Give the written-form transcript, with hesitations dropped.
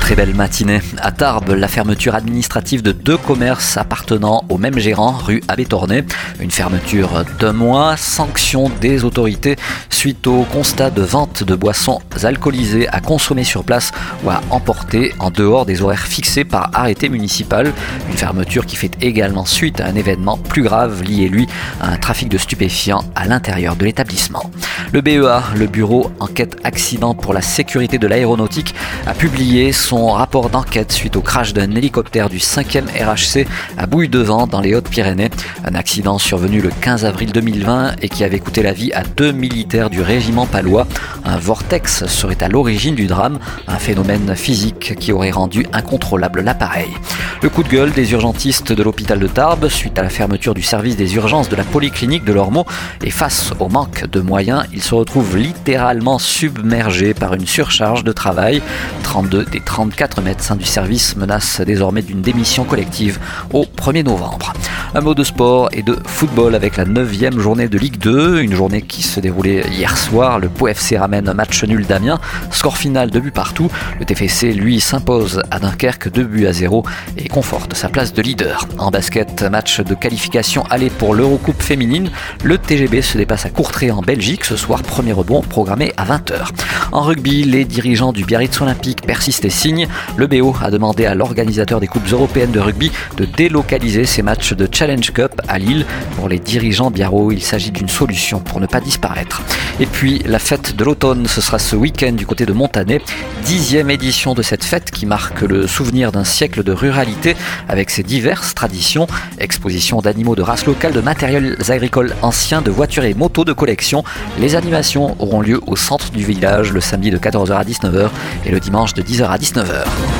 Très belle matinée. À Tarbes, la fermeture administrative de 2 commerces appartenant au même gérant, rue Abbé-Tornay. Une fermeture d'1 mois, sanction des autorités suite au constat de vente de boissons alcoolisées à consommer sur place ou à emporter en dehors des horaires fixés par arrêté municipal. Une fermeture qui fait également suite à un événement plus grave lié, lui, à un trafic de stupéfiants à l'intérieur de l'établissement. Le BEA, le bureau enquête accident pour la sécurité de l'aéronautique, a publié son rapport d'enquête suite au crash d'un hélicoptère du 5e RHC à Bouille-de-Vent dans les Hautes-Pyrénées. Un accident survenu le 15 avril 2020 et qui avait coûté la vie à 2 militaires du régiment palois. Un vortex serait à l'origine du drame, un phénomène physique qui aurait rendu incontrôlable l'appareil. Le coup de gueule des urgentistes de l'hôpital de Tarbes suite à la fermeture du service des urgences de la polyclinique de Lormeau, et face au manque de moyens, ils se retrouvent littéralement submergés par une surcharge de travail. 32 des 34 médecins du service menacent désormais d'une démission collective au 1er novembre. Un mot de sport et de football avec la 9e journée de Ligue 2, une journée qui se déroulait hier soir. Le POFC ramène un match nul d'Amiens, score final 2 buts partout. Le TFC, lui, s'impose à Dunkerque 2-0 et conforte sa place de leader. En basket, match de qualification aller pour l'Eurocoupe féminine. Le TGB se dépasse à Courtrai en Belgique ce soir, premier rebond programmé à 20h. En rugby, les dirigeants du Biarritz Olympique persistent et signent. Le BO a demandé à l'organisateur des coupes européennes de rugby de délocaliser ses matchs de Challenge Cup à Lille. Pour les dirigeants biarro, il s'agit d'une solution pour ne pas disparaître. Et puis la fête de l'automne, ce sera ce week-end du côté de Montanay. 10e édition de cette fête qui marque le souvenir d'un siècle de ruralité avec ses diverses traditions. Exposition d'animaux de race locale, de matériels agricoles anciens, de voitures et motos de collection. Les animations auront lieu au centre du village le samedi de 14h à 19h et le dimanche de 10h à 19h.